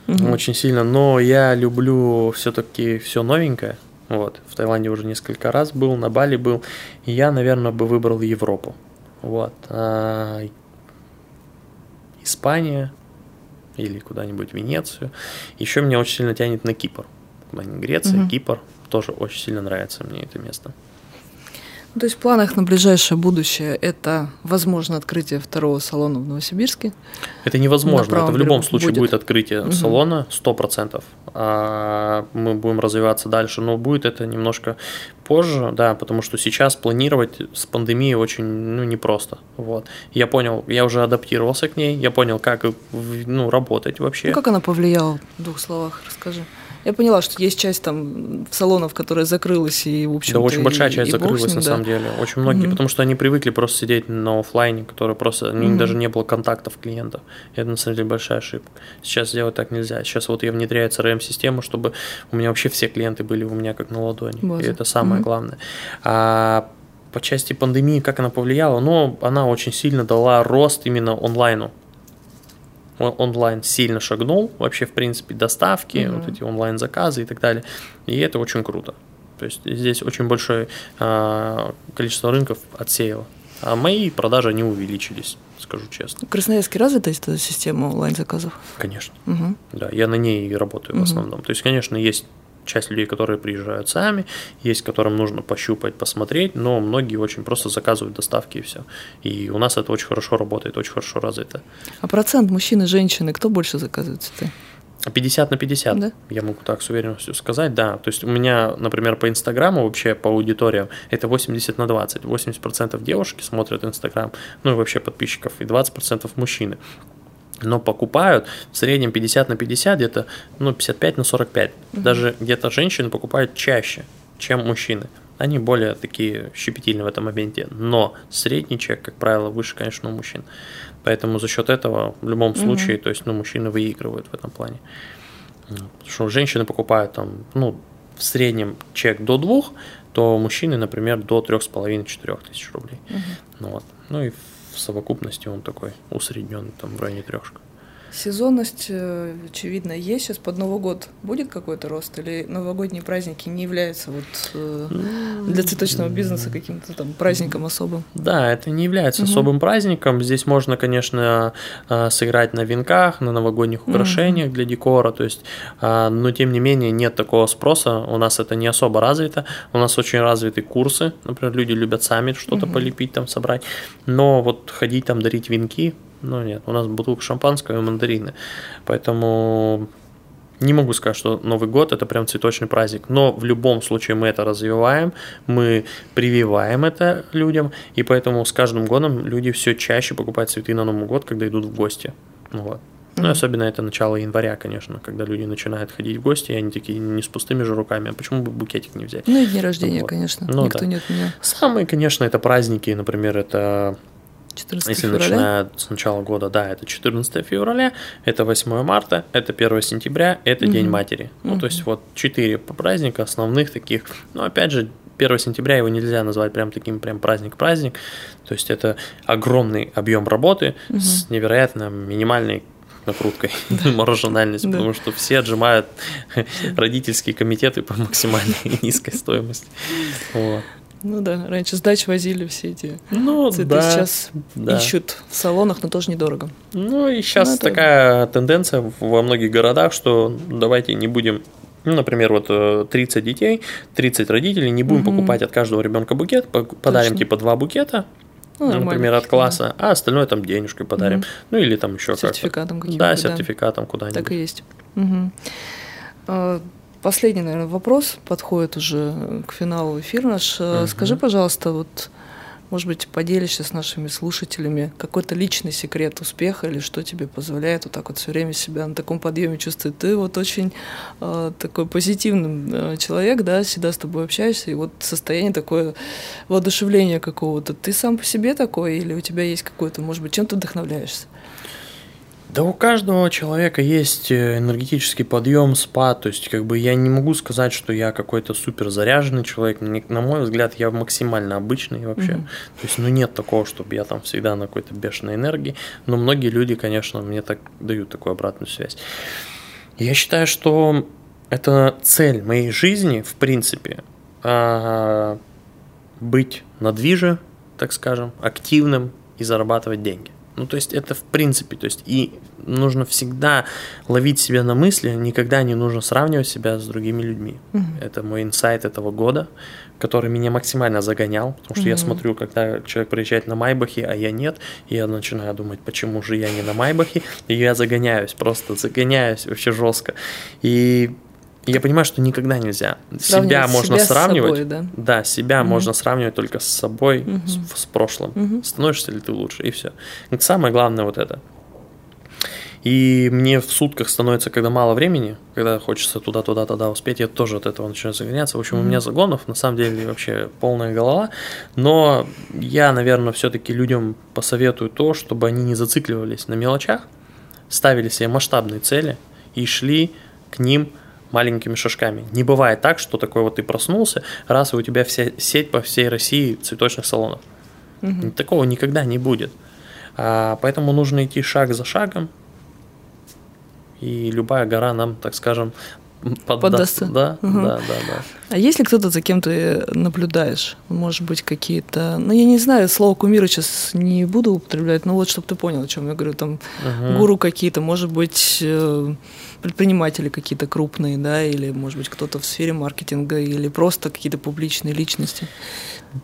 угу. очень сильно, но я люблю все-таки все новенькое, вот, в Таиланде уже несколько раз был, на Бали был, и я, наверное, бы выбрал Европу, вот, а... Испания или куда-нибудь Венецию, еще меня очень сильно тянет на Кипр, Греция, угу. Кипр, тоже очень сильно нравится мне это место. То есть в планах на ближайшее будущее это, возможно, открытие второго салона в Новосибирске? Это невозможно, это в любом случае будет, будет открытие угу. салона сто процентов. А мы будем развиваться дальше, но будет это немножко позже, да, потому что сейчас планировать с пандемией очень ну, непросто. Вот. Я понял, я уже адаптировался к ней, я понял, как ну, работать вообще. Ну, как она повлияла, в двух словах расскажи. Я поняла, что есть часть там салонов, которая закрылась и, в общем-то, да, очень большая часть и, закрылась, и ним, на да. самом деле. Очень многие, mm-hmm. потому что они привыкли просто сидеть на офлайне, который просто, mm-hmm. даже не было контактов клиентов. Это, на самом деле, большая ошибка. Сейчас сделать так нельзя. Сейчас вот я внедряю си ар эм-систему, чтобы у меня вообще все клиенты были у меня как на ладони. База. И это самое mm-hmm. главное. А по части пандемии, как она повлияла? Ну, она очень сильно дала рост именно онлайну. Онлайн сильно шагнул, вообще, в принципе, доставки, mm-hmm. вот эти онлайн-заказы и так далее, и это очень круто. То есть здесь очень большое э, количество рынков отсеяло, а мои продажи не увеличились, скажу честно. В Красноярске развита эта система онлайн-заказов? Конечно, mm-hmm. да, я на ней и работаю mm-hmm. в основном. То есть, конечно, есть часть людей, которые приезжают сами, есть, которым нужно пощупать, посмотреть, но многие очень просто заказывают доставки и все. И у нас это очень хорошо работает, очень хорошо развито. А процент мужчин и женщины, кто больше заказывает цветы? пятьдесят на пятьдесят, да? Я могу так с уверенностью сказать, да. То есть у меня, например, по Инстаграму, вообще по аудиториям, это восемьдесят на двадцать. восемьдесят процентов девушки смотрят Инстаграм, ну и вообще подписчиков, и двадцать процентов мужчины. Но покупают в среднем пятьдесят на пятьдесят, где-то ну, пятьдесят пять на сорок пять. Угу. Даже где-то женщины покупают чаще, чем мужчины. Они более такие щепетильны в этом моменте. Но средний чек, как правило, выше, конечно, у мужчин. Поэтому за счет этого в любом случае, угу. то есть, ну, мужчины выигрывают в этом плане. Потому что женщины покупают там, ну, в среднем чек до двух, то мужчины, например, до три с половиной - четыре тысячи рублей. Угу. Ну, вот. Ну и в совокупности он такой усредненный, там в районе трешка. Сезонность, очевидно, есть. Сейчас под Новый год будет какой-то рост? Или новогодние праздники не являются вот для цветочного бизнеса каким-то там праздником особым? Да, это не является угу. особым праздником. Здесь можно, конечно, сыграть на венках, на новогодних украшениях угу. для декора. То есть, но, тем не менее, нет такого спроса. У нас это не особо развито. У нас очень развиты курсы. Например, люди любят сами что-то угу. полепить, там собрать. Но вот ходить там, дарить венки... Ну нет, у нас бутылка шампанского и мандарины, поэтому не могу сказать, что Новый год – это прям цветочный праздник, но в любом случае мы это развиваем, мы прививаем это людям, и поэтому с каждым годом люди все чаще покупают цветы на Новый год, когда идут в гости, вот. Ну, особенно это начало января, конечно, когда люди начинают ходить в гости, и они такие не с пустыми же руками, а почему бы букетик не взять? Ну и дни рождения, вот. Конечно, ну, никто да. не отменял. Самые, конечно, это праздники, например, это… Если начиная с начала года, да, это четырнадцатое февраля, это восьмое марта, это первое сентября, это угу. День матери. Угу. Ну, то есть вот четыре праздника основных таких, но опять же, первое сентября его нельзя назвать прям таким прям праздник-праздник, то есть это огромный объем работы угу. с невероятно минимальной накруткой, да. маржинальность, да. потому что все отжимают родительские комитеты по максимальной низкой стоимости. Вот. Ну да, раньше с дач возили все эти ну, цветы, да, сейчас да. ищут в салонах, но тоже недорого. Ну и сейчас ну, это... такая тенденция во многих городах, что давайте не будем, ну, например, вот тридцать детей, тридцать родителей, не будем угу. покупать от каждого ребенка букет, подарим Точно. Типа два букета. Ну, например, от класса, да. а остальное там денежкой подарим. Угу. Ну или там еще как-то. Сертификатом каким-то. Да, сертификатом да. куда-нибудь. Так и есть. Угу. Последний, наверное, вопрос подходит уже к финалу эфира наш. Uh-huh. Скажи, пожалуйста, вот, может быть, поделишься с нашими слушателями какой-то личный секрет успеха или что тебе позволяет вот так вот все время себя на таком подъеме чувствовать? Ты вот очень э, такой позитивный человек, да, всегда с тобой общаешься, и вот состояние такое воодушевления какого-то. Ты сам по себе такой или у тебя есть какой-то, может быть, чем ты вдохновляешься? Да у каждого человека есть энергетический подъем, спад, то есть как бы я не могу сказать, что я какой-то супер заряженный человек, на мой взгляд, я максимально обычный вообще, mm-hmm. то есть ну нет такого, чтобы я там всегда на какой-то бешеной энергии, но многие люди, конечно, мне так дают такую обратную связь. Я считаю, что это цель моей жизни, в принципе, быть надвиже, так скажем, активным и зарабатывать деньги. Ну, то есть, это в принципе, то есть, и нужно всегда ловить себя на мысли, никогда не нужно сравнивать себя с другими людьми. Mm-hmm. Это мой инсайт этого года, который меня максимально загонял, потому что mm-hmm. я смотрю, когда человек приезжает на Майбахе, а я нет, и я начинаю думать, почему же я не на Майбахе, и я загоняюсь, просто загоняюсь вообще жестко. И... Я понимаю, что никогда нельзя. Себя можно себя сравнивать. Собой, да? да, себя угу. можно сравнивать только с собой, угу. с, с прошлым. Угу. Становишься ли ты лучше, и все. Самое главное вот это. И мне в сутках становится, когда мало времени, когда хочется туда-туда-туда успеть, я тоже от этого начинаю загоняться. В общем, mm-hmm. у меня загонов, на самом деле, вообще полная голова. Но я, наверное, все-таки людям посоветую то, чтобы они не зацикливались на мелочах, ставили себе масштабные цели и шли к ним маленькими шажками. Не бывает так, что такой вот ты проснулся, раз и у тебя вся сеть по всей России цветочных салонов. Угу. Такого никогда не будет. А, поэтому нужно идти шаг за шагом, и любая гора нам, так скажем, поддаст. Поддастся. Да, угу. да, да, да. А если кто-то, за кем ты наблюдаешь, может быть, какие-то... Ну, я не знаю, слово кумира сейчас не буду употреблять, но вот, чтобы ты понял, о чем я говорю, там, угу. гуру какие-то, может быть... предприниматели какие-то крупные, да, или, может быть, кто-то в сфере маркетинга, или просто какие-то публичные личности?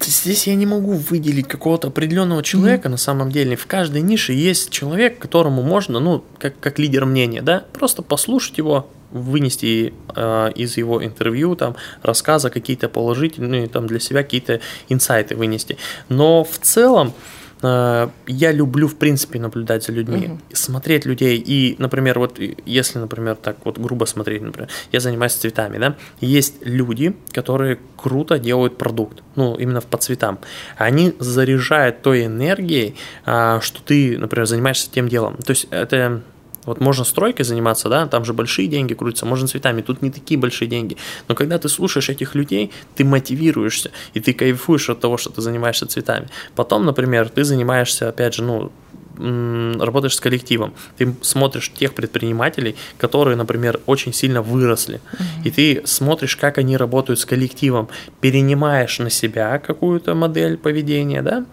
Здесь я не могу выделить какого-то определенного человека, mm-hmm. на самом деле. В каждой нише есть человек, которому можно, ну, как, как лидер мнения, да, просто послушать его, вынести э, из его интервью, там, рассказа какие-то положительные, там, для себя какие-то инсайты вынести. Но в целом я люблю, в принципе, наблюдать за людьми, uh-huh. смотреть людей. И, например, вот если, например, так вот грубо смотреть, например, я занимаюсь цветами, да, есть люди, которые круто делают продукт, ну, именно по цветам. Они заряжают той энергией, что ты, например, занимаешься тем делом. То есть это... Вот можно стройкой заниматься, да, там же большие деньги крутятся, можно цветами, тут не такие большие деньги. Но когда ты слушаешь этих людей, ты мотивируешься, и ты кайфуешь от того, что ты занимаешься цветами. Потом, например, ты занимаешься, опять же, ну, работаешь с коллективом, ты смотришь тех предпринимателей, которые, например, очень сильно выросли, mm-hmm. и ты смотришь, как они работают с коллективом, перенимаешь на себя какую-то модель поведения, да,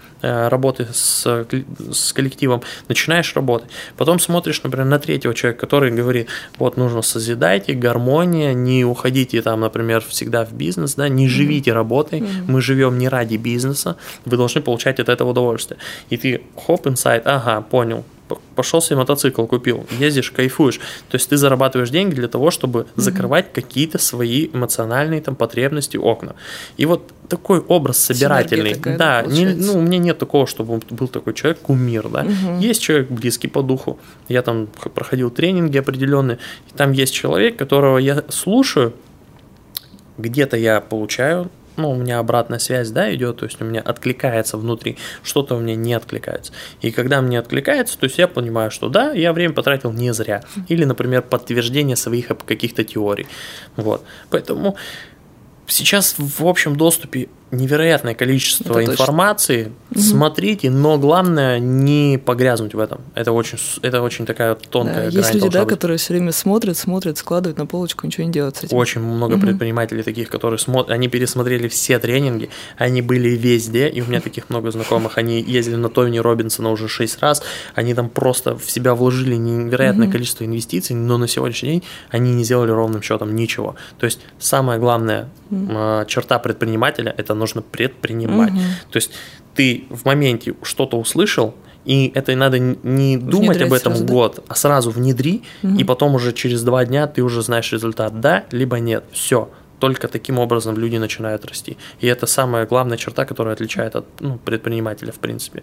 работы с, с коллективом, начинаешь работать, потом смотришь, например, на третьего человека, который говорит, вот нужно созидайте, гармония, не уходите там, например, всегда в бизнес, да, не живите mm-hmm. работой, mm-hmm. мы живем не ради бизнеса, вы должны получать от этого удовольствие. И ты, хоп, инсайт, ага, понял, пошел себе мотоцикл купил, ездишь, кайфуешь. То есть ты зарабатываешь деньги для того, чтобы mm-hmm. закрывать какие-то свои эмоциональные там потребности, окна. И вот такой образ собирательный. Такая, да, не, ну, у меня нет такого, чтобы был такой человек кумир, да. Mm-hmm. Есть человек близкий по духу. Я там проходил тренинги определенные, и там есть человек, которого я слушаю, где-то я получаю, ну, у меня обратная связь, да, идет, то есть у меня откликается внутри, что-то у меня не откликается. И когда мне откликается, то есть я понимаю, что да, я время потратил не зря. Или, например, подтверждение своих каких-то теорий. Вот. Поэтому сейчас в общем доступе невероятное количество это информации. Точно. Смотрите, но главное не погрязнуть в этом. Это очень, это очень такая тонкая да, грань. Есть люди, да, быть. которые все время смотрят, смотрят, складывают на полочку, ничего не делают с этим. Очень много угу. предпринимателей таких, которые смотрят, они пересмотрели все тренинги, они были везде, и у меня таких много знакомых, они ездили на Тони Робинсона уже шесть раз, они там просто в себя вложили невероятное угу. количество инвестиций, но на сегодняшний день они не сделали ровным счетом ничего. То есть самая главная угу. черта предпринимателя – это нужно предпринимать. Угу. То есть ты в моменте что-то услышал, и это надо не думать об этом сразу, год, да? а сразу внедри, угу. и потом уже через два дня ты уже знаешь результат, да, либо нет. Все. Только таким образом люди начинают расти. И это самая главная черта, которая отличает от ну, предпринимателя, в принципе.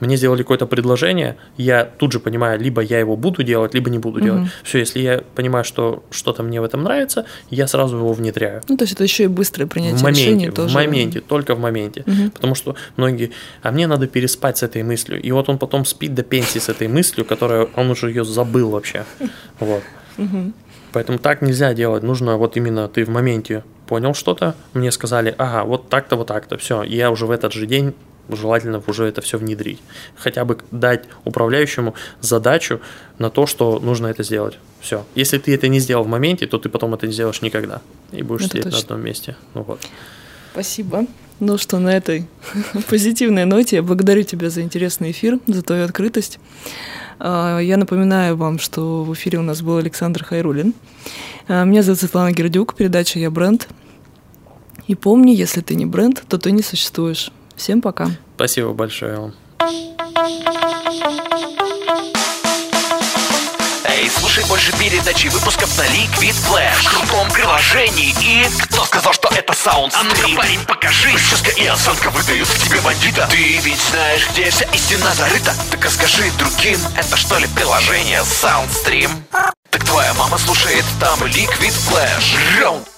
Мне сделали какое-то предложение, я тут же понимаю, либо я его буду делать, либо не буду угу. делать. Все, если я понимаю, что что-то мне в этом нравится, я сразу его внедряю. Ну, то есть это еще и быстрое принятие в моменте, решения тоже. В моменте, только в моменте. Угу. Потому что многие, а мне надо переспать с этой мыслью. И вот он потом спит до пенсии с этой мыслью, которая, он уже ее забыл вообще. Вот. Угу. Поэтому так нельзя делать. Нужно вот именно ты в моменте понял что-то, мне сказали, ага, вот так-то, вот так-то, все, и я уже в этот же день... желательно уже это все внедрить. Хотя бы дать управляющему задачу на то, что нужно это сделать. Все. Если ты это не сделал в моменте, то ты потом это не сделаешь никогда. И будешь это сидеть точно. На одном месте. Ну, вот. Спасибо. Ну что, на этой позитивной ноте я благодарю тебя за интересный эфир, за твою открытость. Я напоминаю вам, что в эфире у нас был Александр Хайруллин. Меня зовут Светлана Гердюк, передача «Я бренд». И помни, если ты не бренд, то ты не существуешь. Всем пока. Спасибо большое вам. Эй, слушай больше передачи выпусков на Liquid Flash. В крутом приложении. И кто сказал, что это Sound Street? А ну-ка, парень, покажи. Прическа и осанка выдают в тебе бандита. Ты ведь знаешь, где вся истина зарыта. Так расскажи другим, это что ли приложение Sound Stream? Так твоя мама слушает там Liquid Flash. Раунд.